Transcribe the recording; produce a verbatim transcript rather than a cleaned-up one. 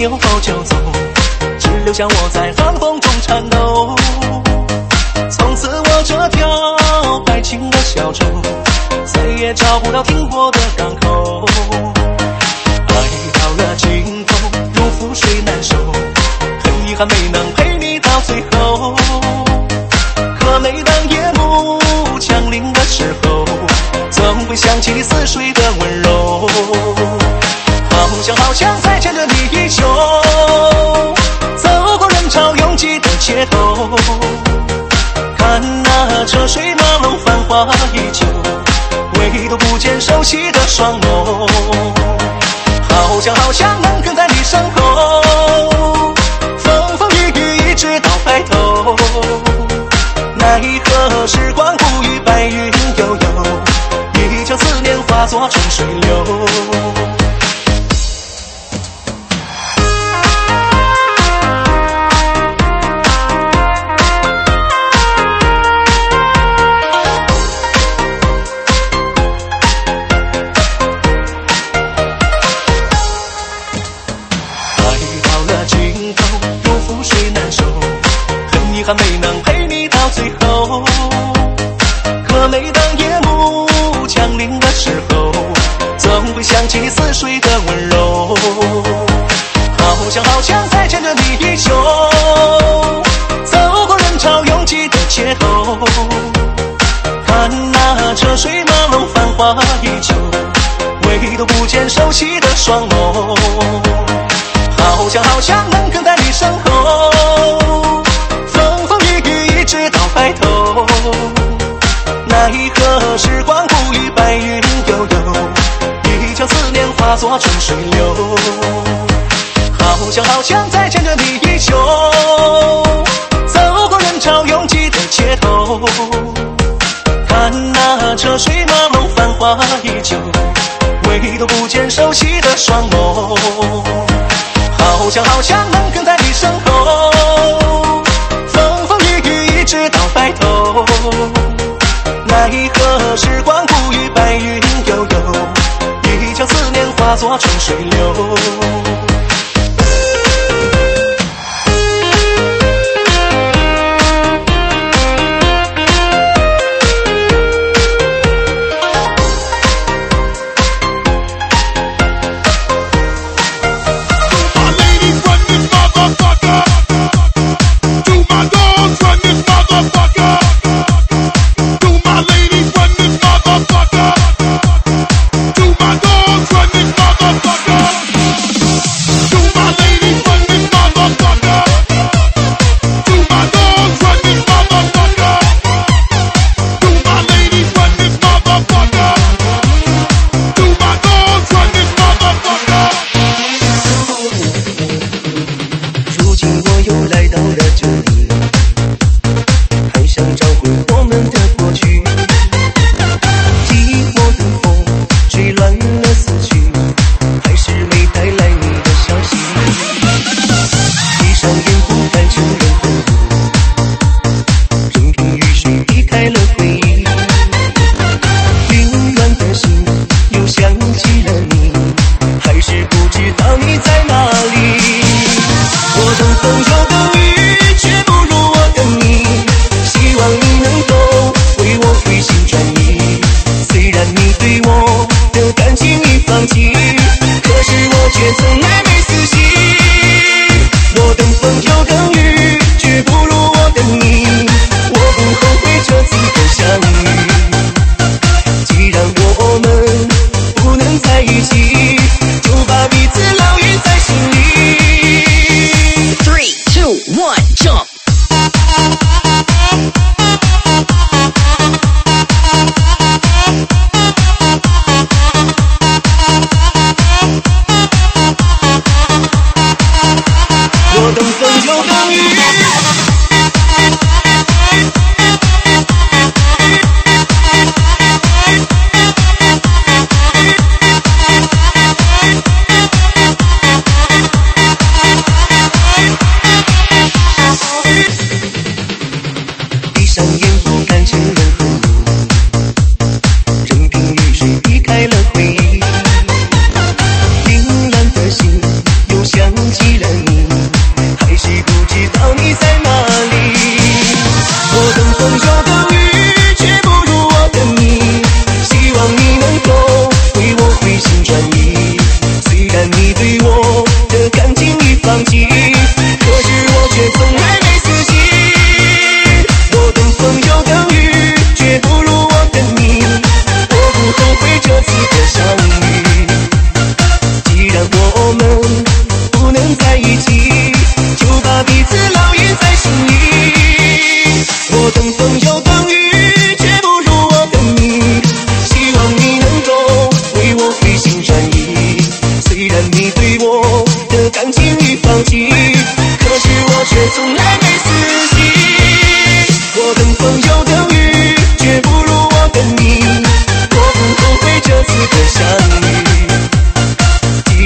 牛包就走，只留下我在寒风中颤抖。从此我这条白情的小舟，再也找不到停泊的港口。爱到了尽头，如覆水难收，很遗憾没能陪你到最后。可每当夜幕降临的时候，总会想起你似水的温柔。好想好想再牵着你衣袖，走过人潮拥挤的街头，看那车水马龙繁华依旧，唯独不见熟悉的双眸。好想好想能跟在你身后，风风雨雨一直到白头，奈何时光不语白云悠悠，一腔思念化作成水流。没能陪你到最后，可每当夜幕降临的时候，总会想起似水的温柔。好想好想再牵着你衣袖，走过人潮拥挤的街头，看那车水马龙繁华依旧，唯独不见熟悉的双眸。好想好想能跟在你身后，直到白头，奈何时光不语白云悠悠，一腔思念化作成水流。好想好想再牵着你衣袖，走过人潮拥挤的街头，看那车水马龙繁华依旧，唯独不见熟悉的双眸。好想好想能跟在你身后，直到白头，奈何时光不语白云悠悠，一腔思念化作成水流。结局。